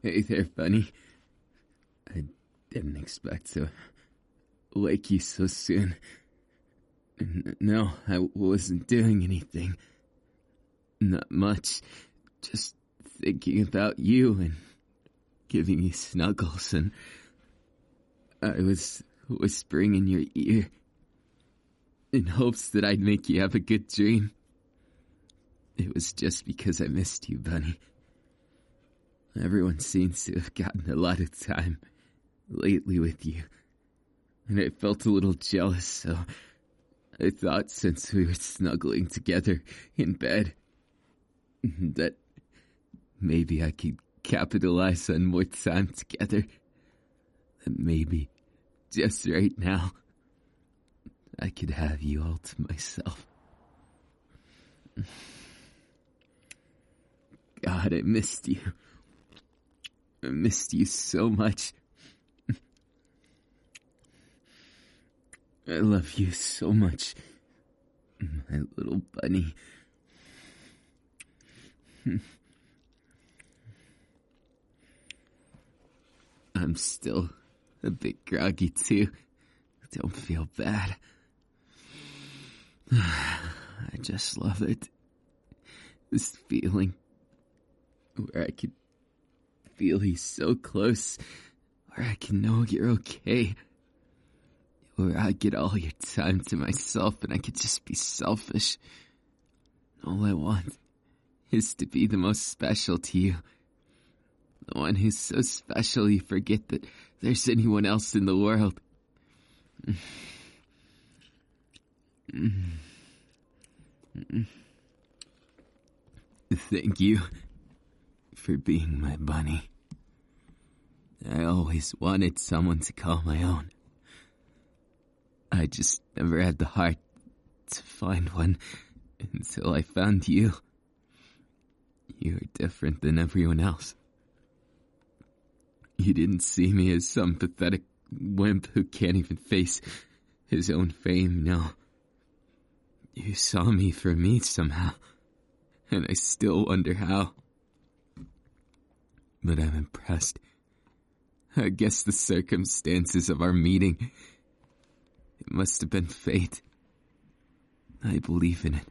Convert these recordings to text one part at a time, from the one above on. Hey there, Bunny. I didn't expect to wake you so soon. No, I wasn't doing anything. Not much. Just thinking about you and giving you snuggles, and I was whispering in your ear in hopes that I'd make you have a good dream. It was just because I missed you, Bunny. Everyone seems to have gotten a lot of time lately with you, and I felt a little jealous, so I thought since we were snuggling together in bed that maybe I could capitalize on more time together. That maybe, just right now, I could have you all to myself. God, I missed you. I missed you so much. I love you so much, my little bunny. I'm still a bit groggy too. Don't feel bad. I just love it. This feeling where I could feel you so close, where I can know you're okay, where I get all your time to myself and I could just be selfish. All I want is to be the most special to you. The one who's so special you forget that there's anyone else in the world. Thank you for being my bunny. I always wanted someone to call my own. I just never had the heart to find one until I found you. You are different than everyone else. You didn't see me as some pathetic wimp who can't even face his own fame, no. You saw me for me somehow, and I still wonder how. But I'm impressed. I guess the circumstances of our meeting, it must have been fate. I believe in it.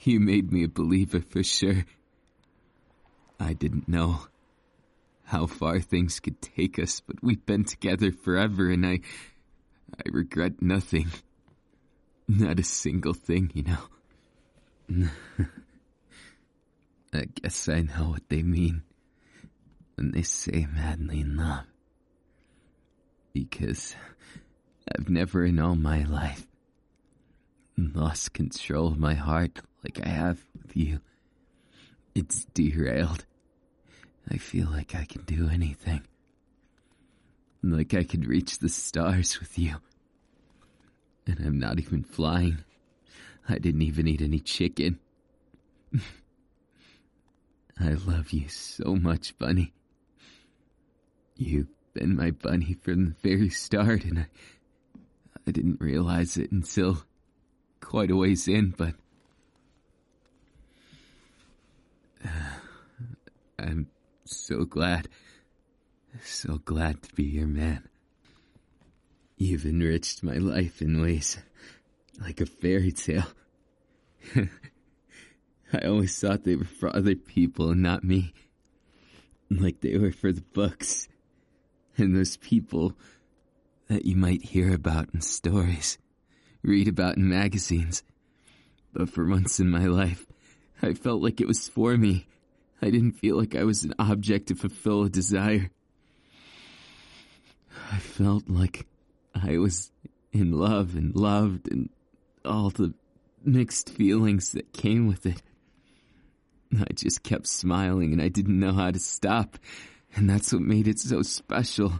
You made me a believer for sure. I didn't know how far things could take us, but we've been together forever, and I regret nothing. Not a single thing, you know. I guess I know what they mean when they say madly in love. Because I've never in all my life lost control of my heart like I have with you. It's derailed. I feel like I can do anything. Like I could reach the stars with you. And I'm not even flying. I didn't even eat any chicken. I love you so much, Bunny. You've been my bunny from the very start, and I didn't realize it until quite a ways in, but I'm so glad to be your man. You've enriched my life in ways like a fairy tale. I always thought they were for other people and not me, like they were for the books and those people that you might hear about in stories, read about in magazines. But for once in my life, I felt like it was for me. I didn't feel like I was an object to fulfill a desire. I felt like I was in love and loved and all the mixed feelings that came with it. I just kept smiling and I didn't know how to stop. And that's what made it so special.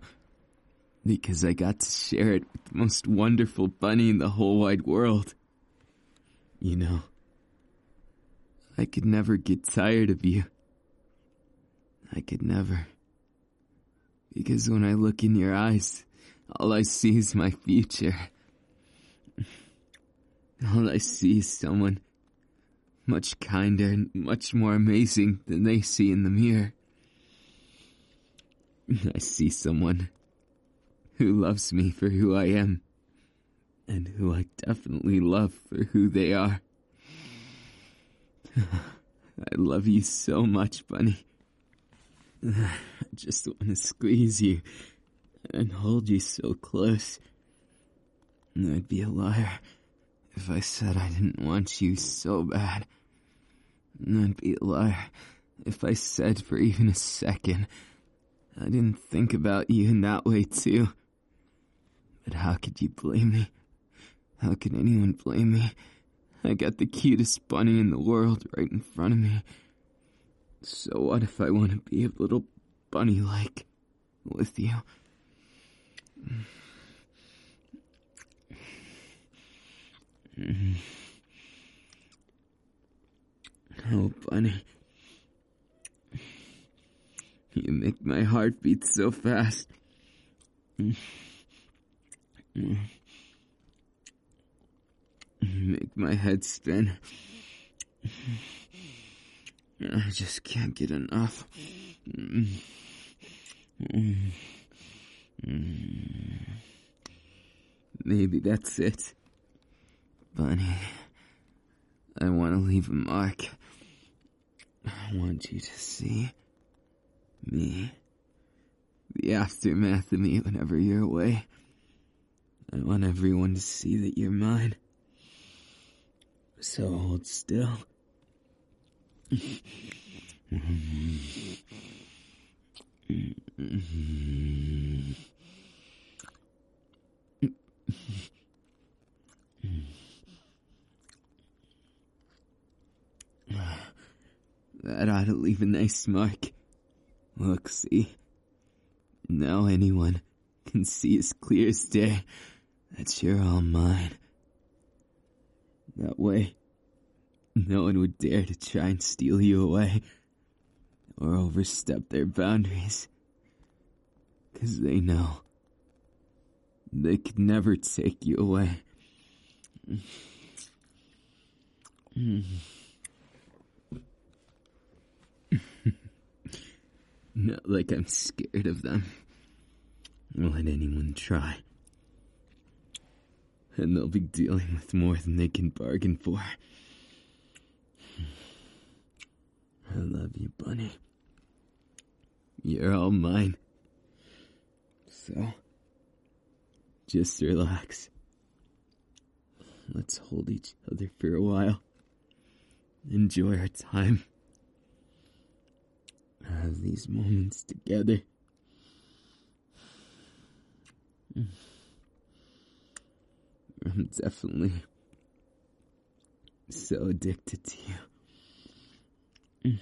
Because I got to share it with the most wonderful bunny in the whole wide world. You know, I could never get tired of you. I could never. Because when I look in your eyes, all I see is my future. All I see is someone much kinder and much more amazing than they see in the mirror. I see someone who loves me for who I am, and who I definitely love for who they are. I love you so much, Bunny. I just want to squeeze you and hold you so close. And I'd be a liar if I said I didn't want you so bad. And I'd be a liar if I said for even a second I didn't think about you in that way too. But how could you blame me? How could anyone blame me? I got the cutest bunny in the world right in front of me. So what if I want to be a little bunny-like with you? Oh, Bunny. You make my heart beat so fast. You make my head spin. I just can't get enough. Maybe that's it. Bunny, I want to leave a mark. I want you to see me, the aftermath of me whenever you're away. I want everyone to see that you're mine. So hold still. That ought to leave a nice mark. Look, see? Now anyone can see as clear as day that you're all mine. That way, no one would dare to try and steal you away or overstep their boundaries. 'Cause they know they could never take you away. Not like I'm scared of them. Don't let anyone try. And they'll be dealing with more than they can bargain for. I love you, Bunny. You're all mine. So, just relax. Let's hold each other for a while. Enjoy our time. Have these moments together. I'm definitely so addicted to you.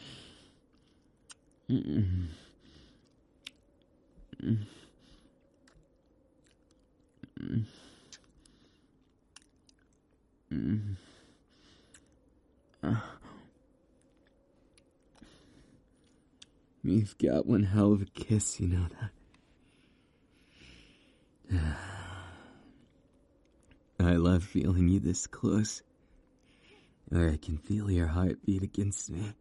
You've got one hell of a kiss, you know that. I love feeling you this close, where I can feel your heartbeat against me,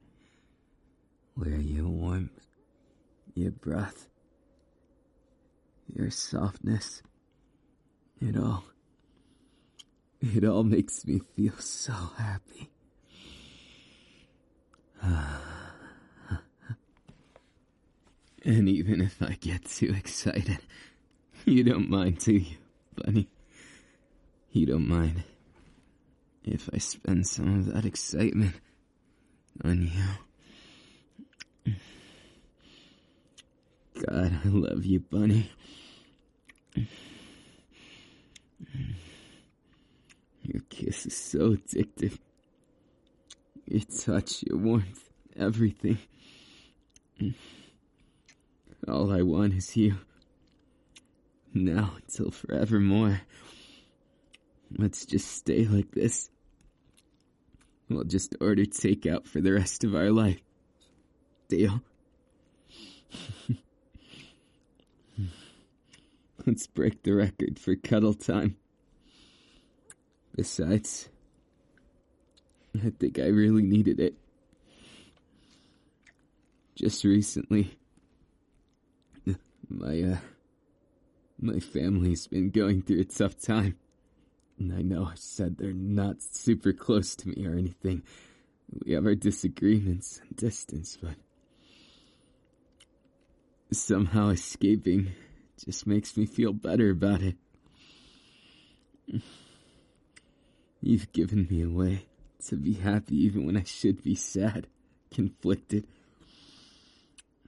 where your warmth, your breath, your softness, it all makes me feel so happy. And even if I get too excited, you don't mind, do you, Bunny? You don't mind if I spend some of that excitement on you. God, I love you, Bunny. Your kiss is so addictive. Your touch, your warmth, everything. All I want is you. Now until forevermore. Let's just stay like this. We'll just order takeout for the rest of our life. Deal? Let's break the record for cuddle time. Besides, I think I really needed it. Just recently, my family's been going through a tough time. And I know I said they're not super close to me or anything. We have our disagreements and distance, but somehow escaping just makes me feel better about it. You've given me a way to be happy even when I should be sad, conflicted.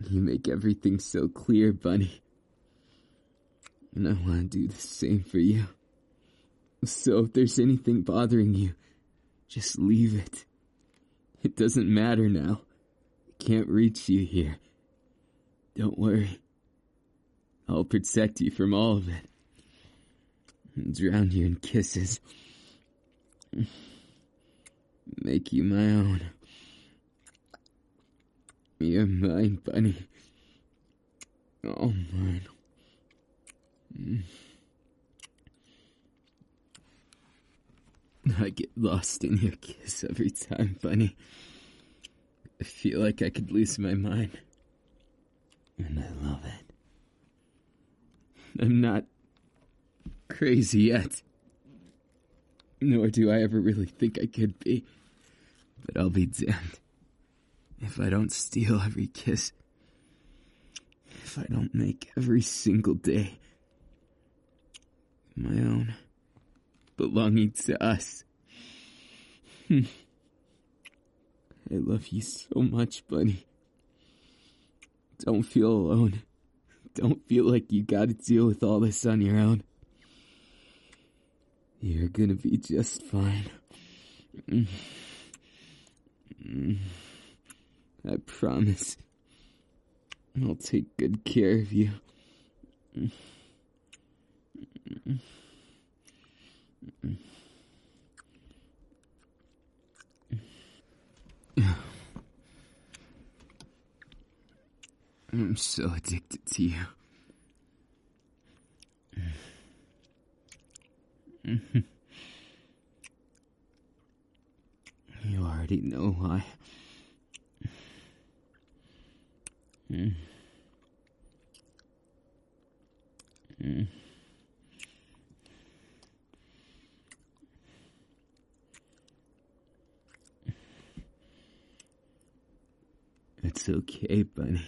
You make everything so clear, Bunny. And I want to do the same for you. So if there's anything bothering you, just leave it. It doesn't matter now. I can't reach you here. Don't worry. I'll protect you from all of it. And drown you in kisses. Make you my own. You're mine, Bunny. All mine. I get lost in your kiss every time, Bunny. I feel like I could lose my mind. And I love it. I'm not crazy yet. Nor do I ever really think I could be. But I'll be damned if I don't steal every kiss. If I don't make every single day my own, belonging to us. I love you so much, Bunny. Don't feel alone. Don't feel like you gotta deal with all this on your own. You're gonna be just fine. I promise. I'll take good care of you. I'm so addicted to you. You already know why. It's okay, Bunny.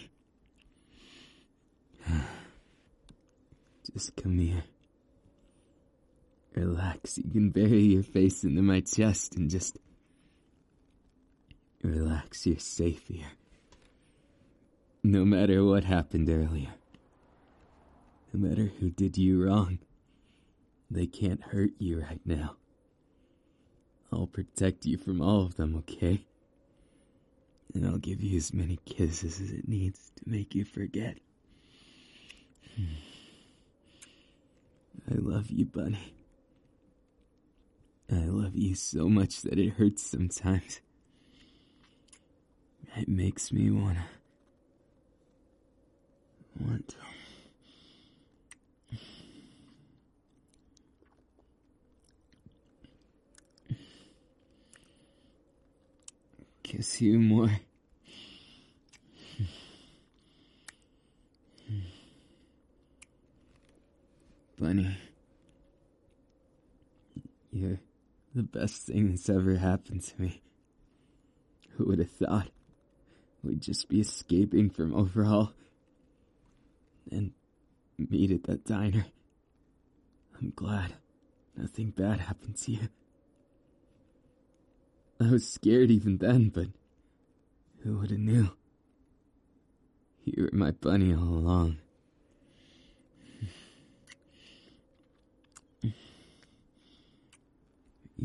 Just come here. Relax. You can bury your face into my chest and just relax. You're safe here. No matter what happened earlier. No matter who did you wrong. They can't hurt you right now. I'll protect you from all of them, okay? And I'll give you as many kisses as it needs to make you forget. I love you, Bunny. I love you so much that it hurts sometimes. It makes me want to. Kiss you more. Bunny, you're the best thing that's ever happened to me. Who would have thought we'd just be escaping from overhaul and meet at that diner? I'm glad nothing bad happened to you. I was scared even then, but who would have knew? You were my bunny all along.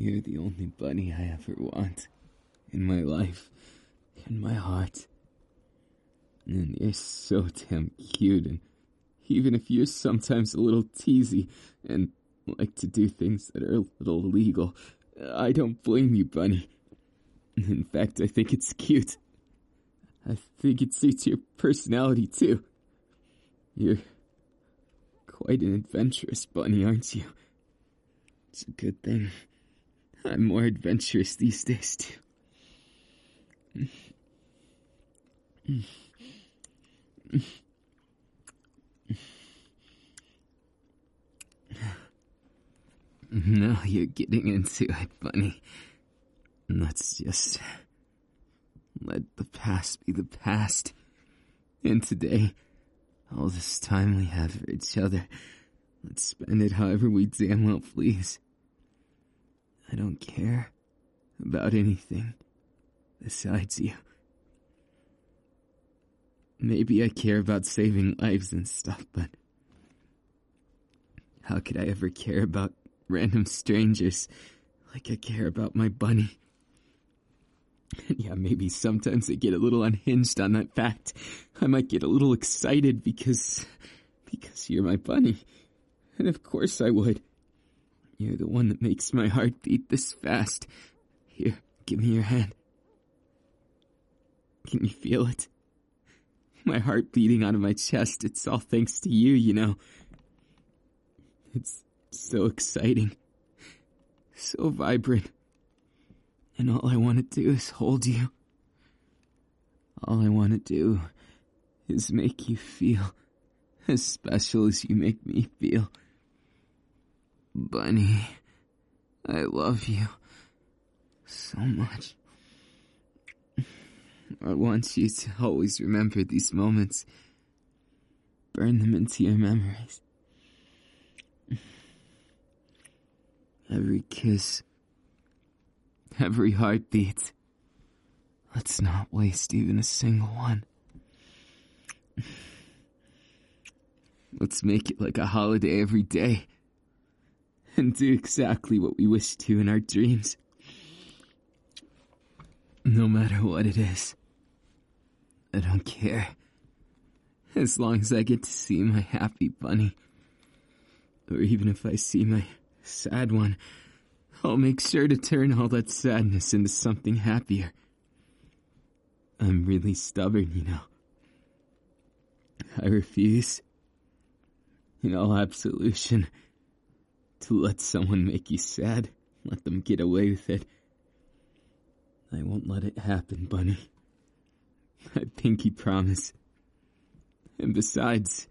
You're the only bunny I ever want in my life, in my heart. And you're so damn cute, and even if you're sometimes a little teasy and like to do things that are a little illegal, I don't blame you, Bunny. In fact, I think it's cute. I think it suits your personality, too. You're quite an adventurous bunny, aren't you? It's a good thing. I'm more adventurous these days, too. Now you're getting into it, Bunny. Let's just let the past be the past. And today, all this time we have for each other, let's spend it however we damn well please. I don't care about anything besides you. Maybe I care about saving lives and stuff, but how could I ever care about random strangers like I care about my bunny? Yeah, maybe sometimes I get a little unhinged on that fact. I might get a little excited because you're my bunny. And of course I would. You're the one that makes my heart beat this fast. Here, give me your hand. Can you feel it? My heart beating out of my chest. It's all thanks to you, you know. It's so exciting. So vibrant. And all I want to do is hold you. All I want to do is make you feel as special as you make me feel. Bunny, I love you so much. I want you to always remember these moments. Burn them into your memories. Every kiss, every heartbeat. Let's not waste even a single one. Let's make it like a holiday every day. And do exactly what we wish to in our dreams. No matter what it is. I don't care. As long as I get to see my happy bunny. Or even if I see my sad one, I'll make sure to turn all that sadness into something happier. I'm really stubborn, you know. I refuse, in all absolution, to let someone make you sad. Let them get away with it. I won't let it happen, Bunny. I pinky promise. And besides,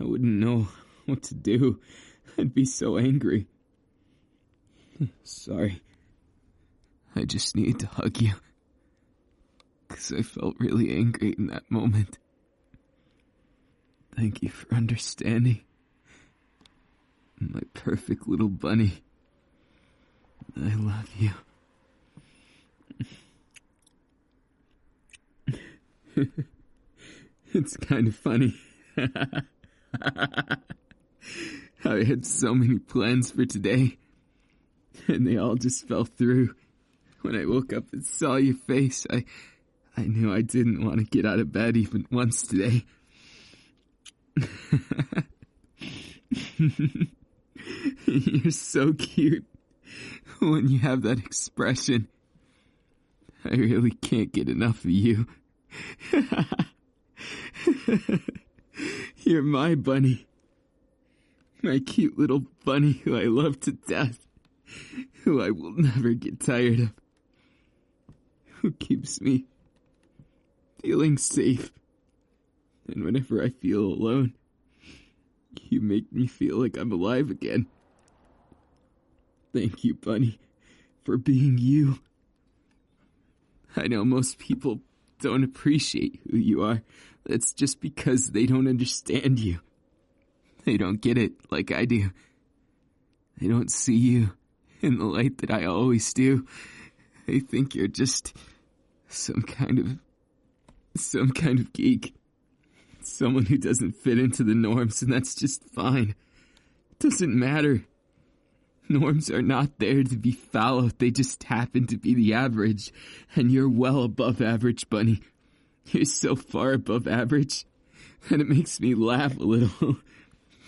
I wouldn't know what to do. I'd be so angry. Sorry. I just needed to hug you. 'Cause I felt really angry in that moment. Thank you for understanding. My perfect little bunny. I love you. It's kind of funny. I had so many plans for today. And they all just fell through. When I woke up and saw your face, I knew I didn't want to get out of bed even once today. You're so cute when you have that expression. I really can't get enough of you. You're my bunny. My cute little bunny who I love to death. Who I will never get tired of. Who keeps me feeling safe. And whenever I feel alone, you make me feel like I'm alive again. Thank you, Bunny, for being you. I know most people don't appreciate who you are. That's just because they don't understand you. They don't get it like I do. They don't see you in the light that I always do. They think you're just some kind of geek. Someone who doesn't fit into the norms, and that's just fine. It doesn't matter. Norms are not there to be followed. They just happen to be the average. And you're well above average, Bunny. You're so far above average that it makes me laugh a little.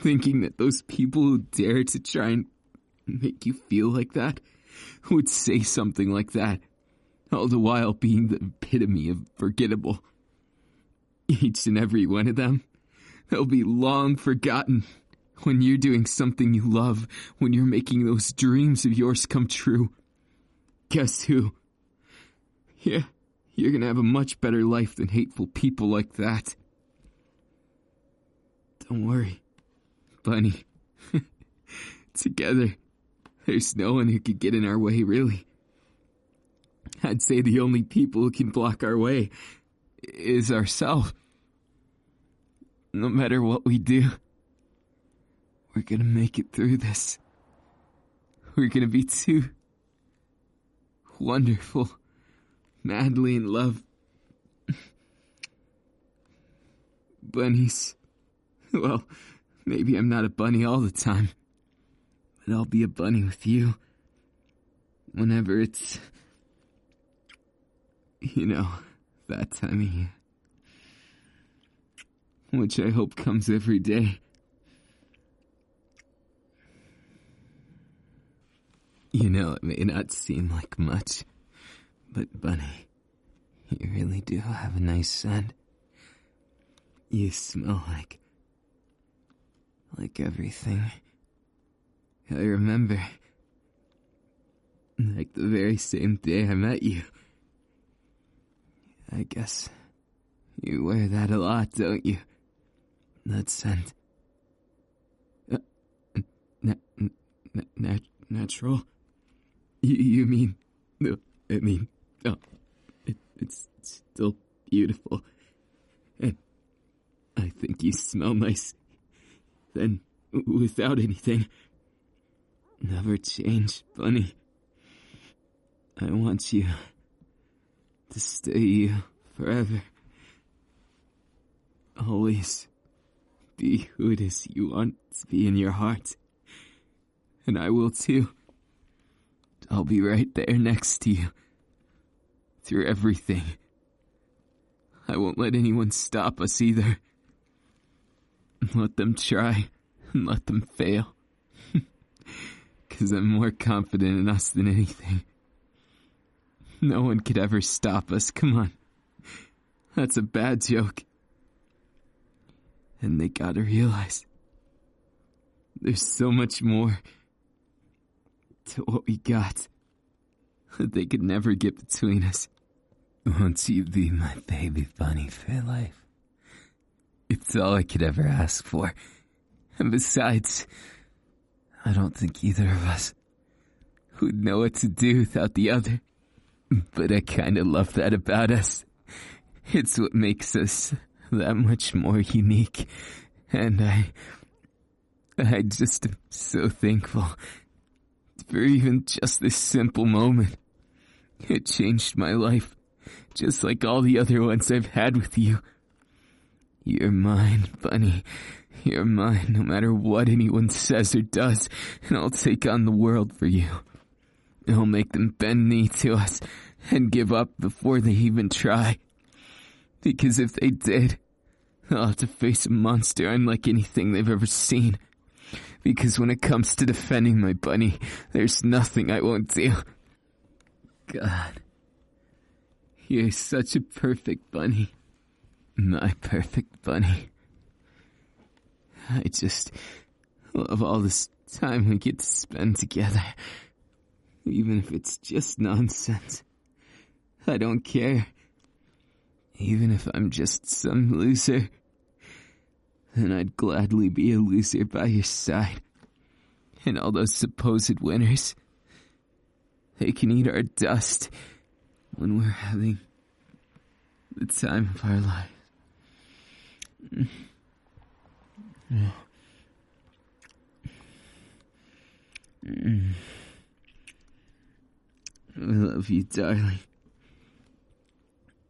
Thinking that those people who dare to try and make you feel like that would say something like that. All the while being the epitome of forgettable. Each and every one of them, they'll be long forgotten when you're doing something you love, when you're making those dreams of yours come true. Guess who? Yeah, You're going to have a much better life than hateful people like that. Don't worry, Bunny. Together, there's no one who could get in our way, really. I'd say the only people who can block our way is ourselves. No matter what we do, we're going to make it through this. We're going to be two wonderful, madly in love bunnies. Well, maybe I'm not a bunny all the time, but I'll be a bunny with you whenever it's, you know, that time of year, which I hope comes every day. You know, it may not seem like much, but Bunny, you really do have a nice scent. You smell like everything I remember. Like the very same day I met you. I guess you wear that a lot, don't you? That scent. Natural? You mean, no, I mean, oh, it's still beautiful. And I think you smell nice. Then, without anything. Never change, Bunny. I want you to stay you forever. Always be who it is you want to be in your heart. And I will too. I'll be right there next to you. Through everything. I won't let anyone stop us either. Let them try, and let them fail. 'Cause I'm more confident in us than anything. No one could ever stop us, come on. That's a bad joke. And they gotta realize there's so much more to what we got that they could never get between us. Won't you be my baby bunny for life? It's all I could ever ask for. And besides, I don't think either of us would know what to do without the other. But I kind of love that about us. It's what makes us that much more unique. And I just am so thankful for even just this simple moment. It changed my life, just like all the other ones I've had with you. You're mine, Bunny. You're mine, no matter what anyone says or does, and I'll take on the world for you. I'll make them bend knee to us and give up before they even try. Because if they did, I'll have to face a monster unlike anything they've ever seen. Because when it comes to defending my bunny, there's nothing I won't do. God, you're such a perfect bunny. My perfect bunny. I just love all this time we get to spend together. Even if it's just nonsense. I don't care. Even if I'm just some loser. And I'd gladly be a loser by your side. And all those supposed winners, they can eat our dust when we're having the time of our life. I love you, darling.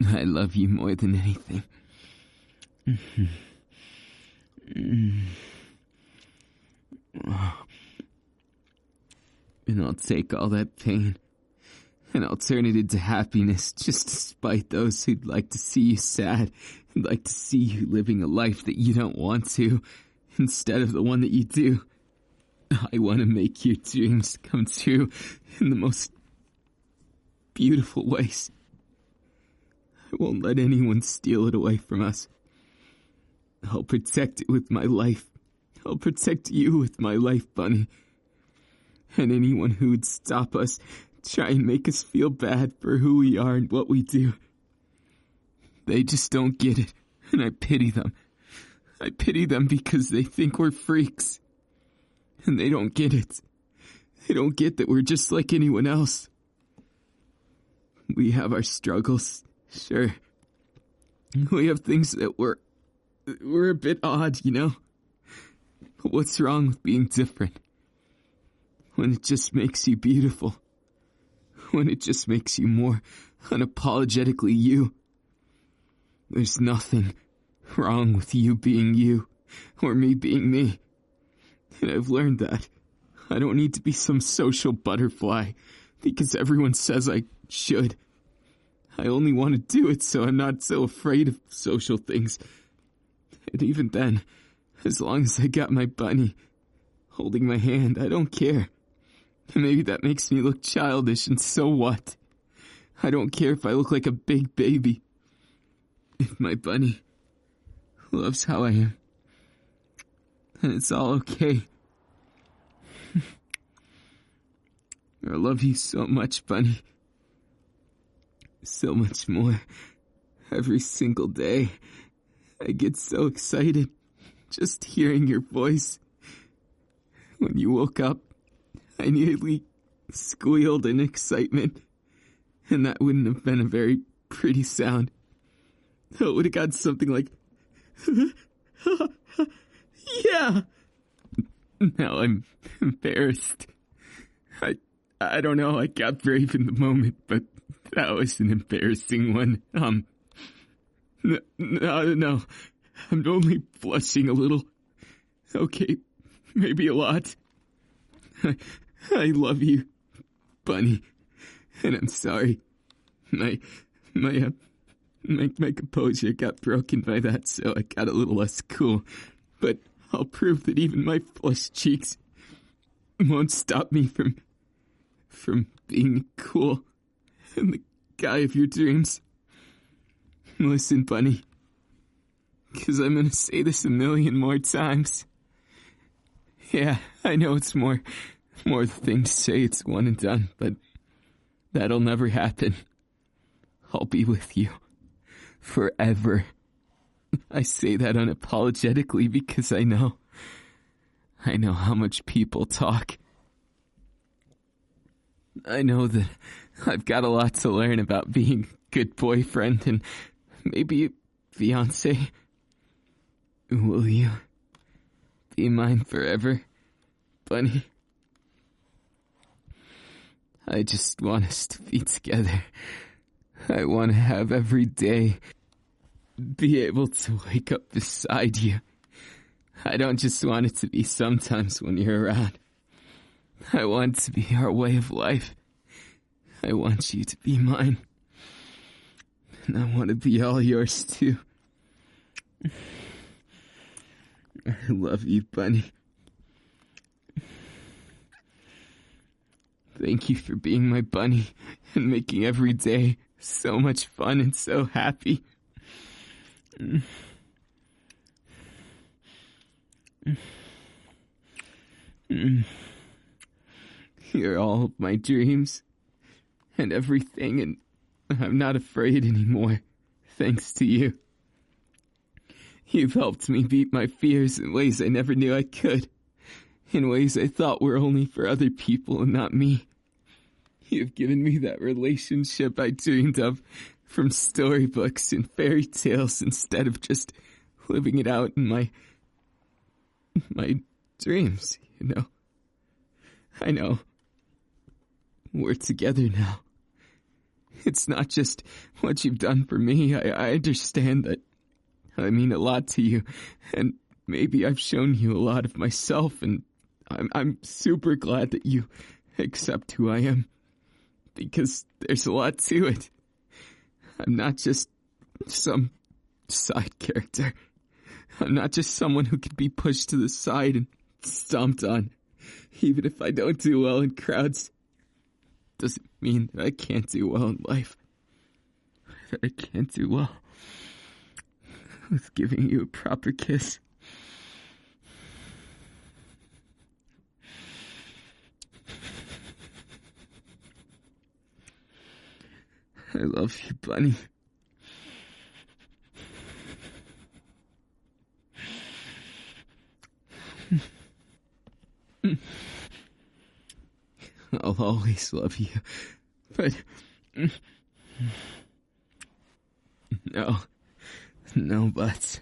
I love you more than anything. And I'll take all that pain, and I'll turn it into happiness, just to spite those who'd like to see you sad, and like to see you living a life that you don't want to, instead of the one that you do. I want to make your dreams come true in the most beautiful ways. I won't let anyone steal it away from us. I'll protect it with my life. I'll protect you with my life, Bunny. And anyone who would stop us, try and make us feel bad for who we are and what we do, They just don't get it, and I pity them. I pity them because they think we're freaks. And they don't get it. They don't get that we're just like anyone else. We have our struggles, sure. We have things that we're a bit odd, you know? But what's wrong with being different? When it just makes you beautiful. When it just makes you more unapologetically you. There's nothing wrong with you being you, or me being me. And I've learned that. I don't need to be some social butterfly, because everyone says I should. I only want to do it so I'm not so afraid of social things. And even then, as long as I got my bunny holding my hand, I don't care. Maybe that makes me look childish, and so what? I don't care if I look like a big baby. If my bunny loves how I am, then it's all okay. I love you so much, bunny. So much more. Every single day, I get so excited just hearing your voice. When you woke up, I nearly squealed in excitement, and that wouldn't have been a very pretty sound. It would have gotten something like, yeah. Now I'm embarrassed. I don't know, I got brave in the moment, but that was an embarrassing one. No, I'm only blushing a little. Okay, maybe a lot. I love you, bunny, and I'm sorry. My composure got broken by that, so I got a little less cool. But I'll prove that even my flushed cheeks won't stop me from being cool and the guy of your dreams. Listen, bunny, 'cause I'm gonna say this 1,000,000 more times. Yeah, I know it's more things to say, it's one and done, but that'll never happen. I'll be with you. Forever. I say that unapologetically because I know how much people talk. I know that I've got a lot to learn about being a good boyfriend and maybe a fiancé. Will you be mine forever, bunny? I just want us to be together. I want to have every day be able to wake up beside you. I don't just want it to be sometimes when you're around. I want it to be our way of life. I want you to be mine. And I want to be all yours too. I love you, bunny. Thank you for being my bunny and making every day so much fun and so happy. You're all of my dreams and everything, and I'm not afraid anymore, thanks to you. You've helped me beat my fears in ways I never knew I could, in ways I thought were only for other people and not me. You've given me that relationship I dreamed of from storybooks and fairy tales instead of just living it out in my dreams, you know. I know. We're together now. It's not just what you've done for me. I understand that I mean a lot to you, and maybe I've shown you a lot of myself, and I'm super glad that you accept who I am. Because there's a lot to it. I'm not just some side character. I'm not just someone who could be pushed to the side and stomped on, even if I don't do well in crowds. Doesn't mean that I can't do well in life. That I can't do well with giving you a proper kiss. I love you, bunny. I'll always love you, but no buts.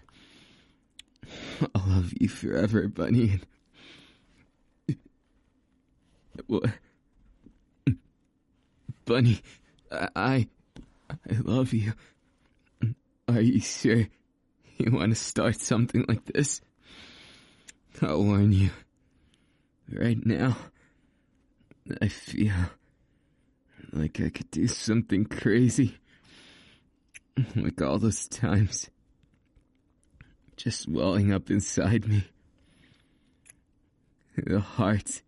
I'll love you forever, Bunny. Bunny, I love you. Are you sure you want to start something like this? I'll warn you. Right now, I feel like I could do something crazy. Like all those times. Just welling up inside me. The heart.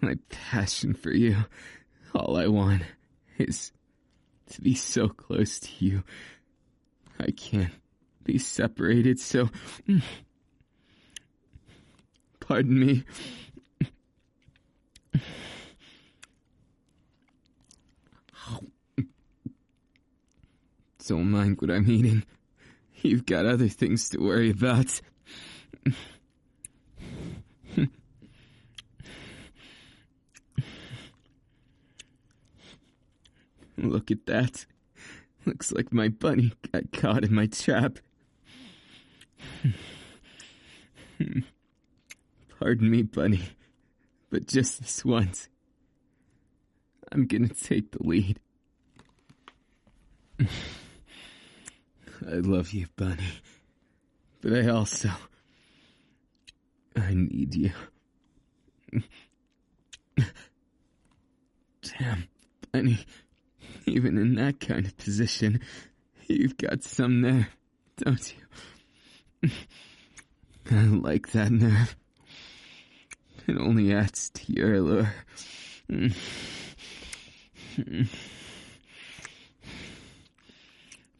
My passion for you. All I want is to be so close to you. I can't be separated, so... Pardon me. Don't mind what I'm eating. You've got other things to worry about. Look at that. Looks like my bunny got caught in my trap. Pardon me, Bunny, but just this once, I'm gonna take the lead. I love you, Bunny, but I need you. Damn, Bunny, even in that kind of position, you've got some nerve, don't you? I like that nerve. It only adds to your allure.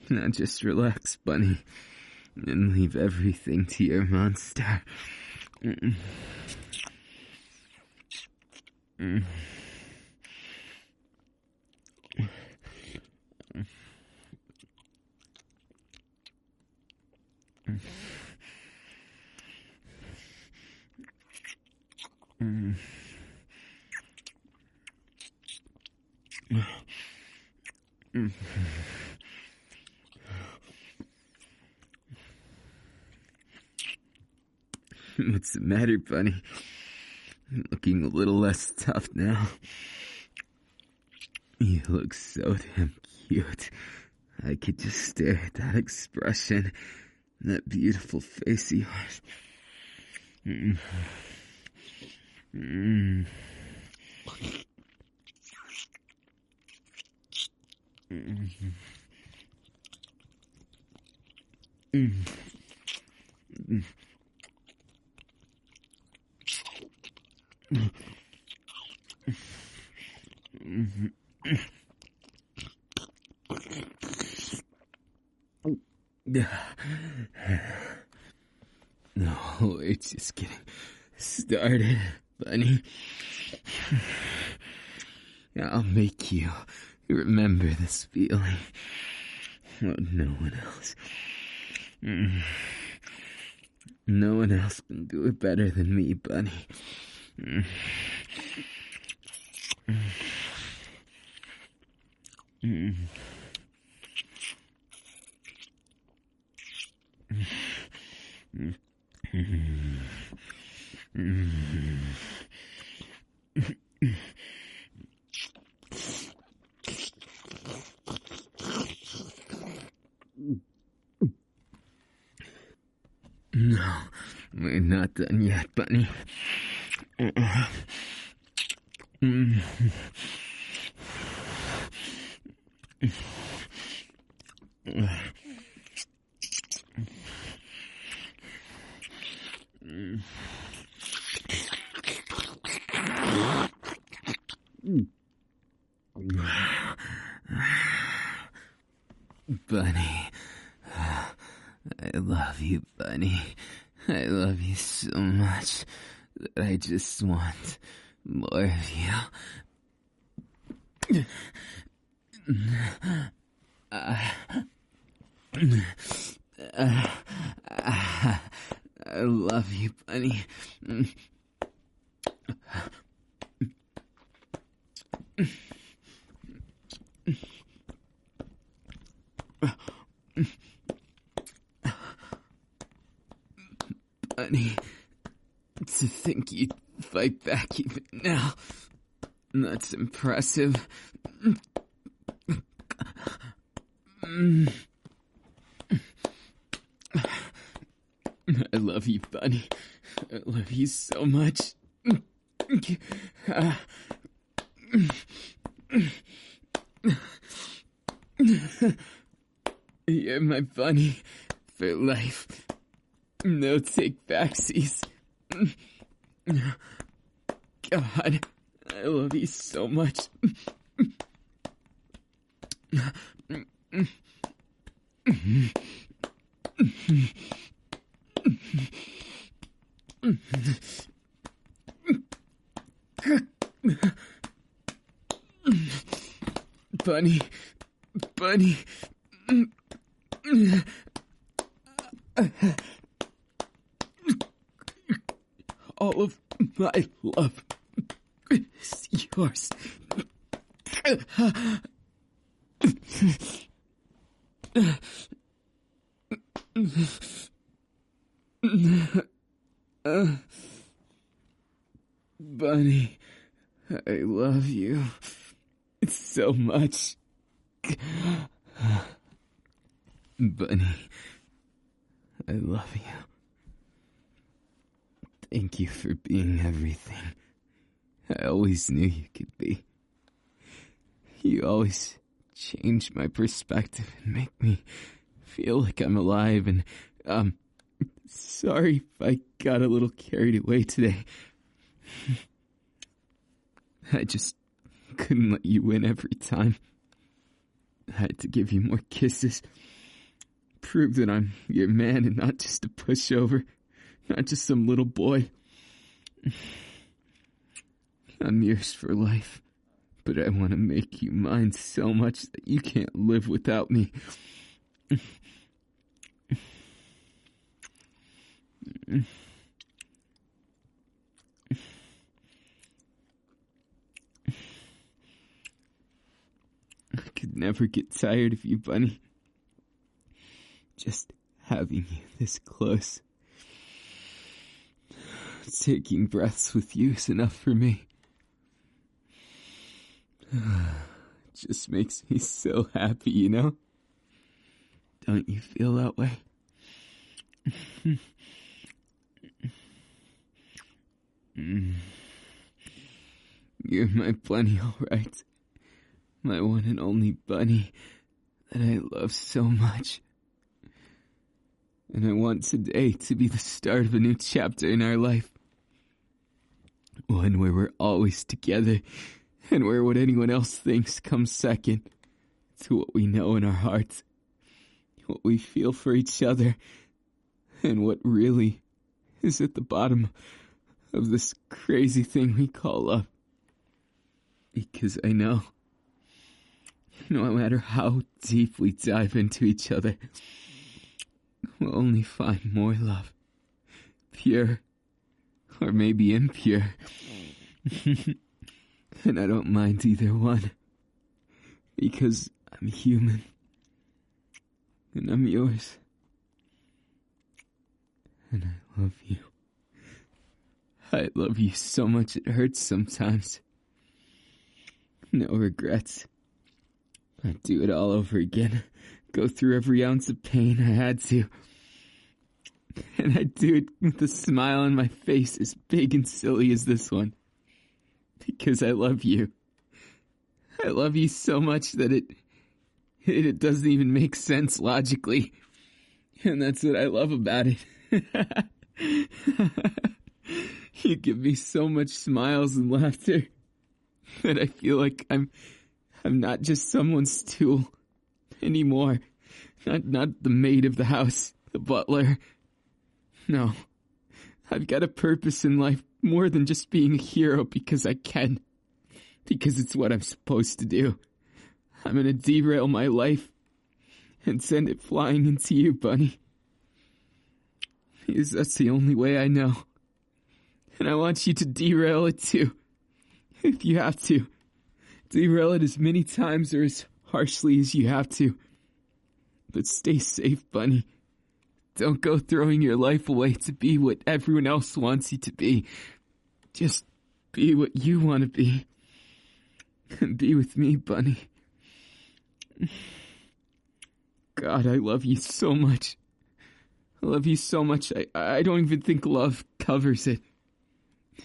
Now just relax, Bunny, and leave everything to your monster. What's the matter, Bunny? I'm looking a little less tough now. You look so damn cute. I could just stare at that expression, that beautiful face of yours. No, it's just getting started, Bunny. I'll make you remember this feeling. Oh, no one else. No one else can do it better than me, Bunny. No, we're not done yet, Bunny. Bunny, I love you, Bunny. I love you so much that I just want more of you. I love you, Bunny. Bunny, to think you'd fight back even now. That's impressive. I love you, Bunny. I love you so much. You're my bunny for life. No take backsies. God, I love you so much. Bunny, Bunny. All of my love is yours. Bunny, I love you so much. Bunny, I love you. Thank you for being everything I always knew you could be. You always change my perspective and make me feel like I'm alive, and sorry if I got a little carried away today. I just couldn't let you win every time. I had to give you more kisses. Prove that I'm your man and not just a pushover. Not just some little boy. I'm yours for life. But I want to make you mine so much that you can't live without me. I could never get tired of you, Bunny. Just having you this close. Taking breaths with you is enough for me. It just makes me so happy, you know? Don't you feel that way? You're my bunny, alright. My one and only bunny that I love so much. And I want today to be the start of a new chapter in our life. One where we're always together, and where what anyone else thinks comes second to what we know in our hearts, what we feel for each other, and what really is at the bottom of this crazy thing we call love. Because I know, no matter how deep we dive into each other, we'll only find more love. Pure. Or maybe impure. And I don't mind either one. Because I'm human. And I'm yours. And I love you. I love you so much it hurts sometimes. No regrets. I'd do it all over again. Go through every ounce of pain I had to. And I'd do it with a smile on my face as big and silly as this one. Because I love you. I love you so much that it doesn't even make sense logically. And that's what I love about it. You give me so much smiles and laughter that I feel like I'm not just someone's tool anymore. Not the maid of the house, the butler. No. I've got a purpose in life more than just being a hero because I can. Because it's what I'm supposed to do. I'm going to derail my life and send it flying into you, Bunny. Because that's the only way I know. And I want you to derail it too. If you have to. Derail it as many times or as harshly as you have to. But stay safe, Bunny. Don't go throwing your life away to be what everyone else wants you to be. Just be what you want to be. And be with me, Bunny. God, I love you so much. I love you so much, I don't even think love covers it.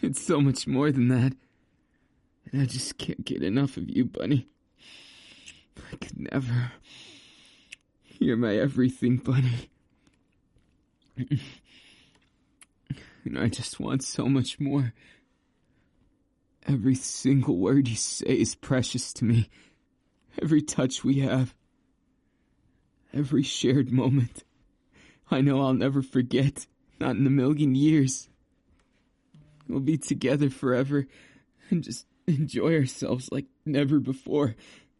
It's so much more than that. And I just can't get enough of you, Bunny. I could never. You're my everything, Bunny. And I just want so much more. Every single word you say is precious to me. Every touch we have. Every shared moment. I know I'll never forget. Not in a million years. We'll be together forever and just enjoy ourselves like never before.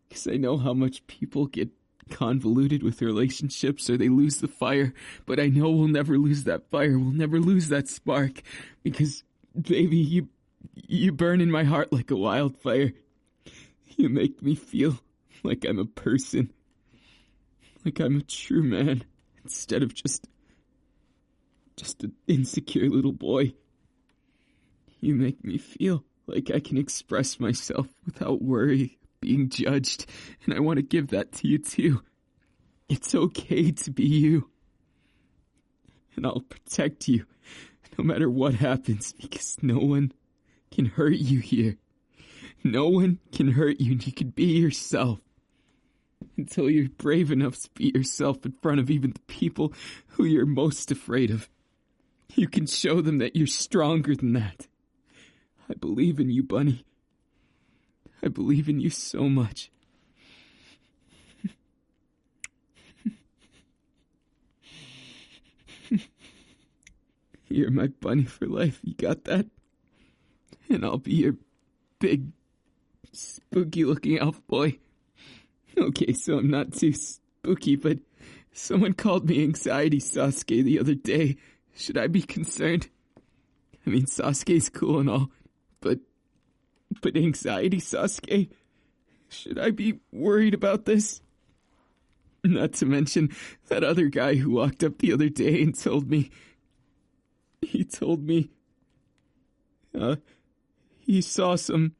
Because I know how much people get convoluted with relationships or they lose the fire. But I know we'll never lose that fire. We'll never lose that spark. Because, baby, you burn in my heart like a wildfire. You make me feel like I'm a person. Like I'm a true man instead of just an insecure little boy. You make me feel like I can express myself without worry of being judged, and I want to give that to you too. It's okay to be you. And I'll protect you no matter what happens, because no one can hurt you here. No one can hurt you, and you can be yourself. Until you're brave enough to be yourself in front of even the people who you're most afraid of. You can show them that you're stronger than that. I believe in you, Bunny. I believe in you so much. You're my bunny for life, you got that? And I'll be your big, spooky-looking elf boy. Okay, so I'm not too spooky, but someone called me Anxiety Sasuke the other day. Should I be concerned? I mean, Sasuke's cool and all, but Anxiety Sasuke? Should I be worried about this? Not to mention that other guy who walked up the other day and told me, he saw some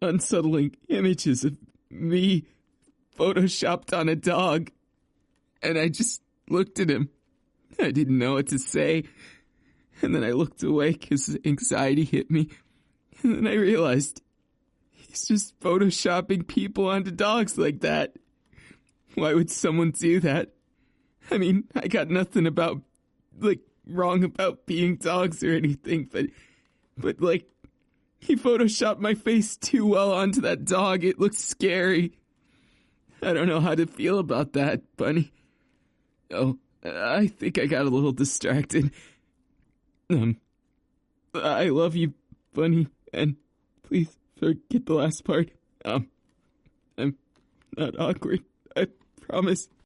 unsettling images of me photoshopped on a dog. And I just looked at him. I didn't know what to say. And then I looked away because anxiety hit me. And then I realized he's just photoshopping people onto dogs like that. Why would someone do that? I mean, I got nothing about, wrong about being dogs or anything, but he photoshopped my face too well onto that dog. It looks scary. I don't know how to feel about that, Bunny. Oh, I think I got a little distracted. I love you, Bunny, and please forget the last part. I'm not awkward, I promise.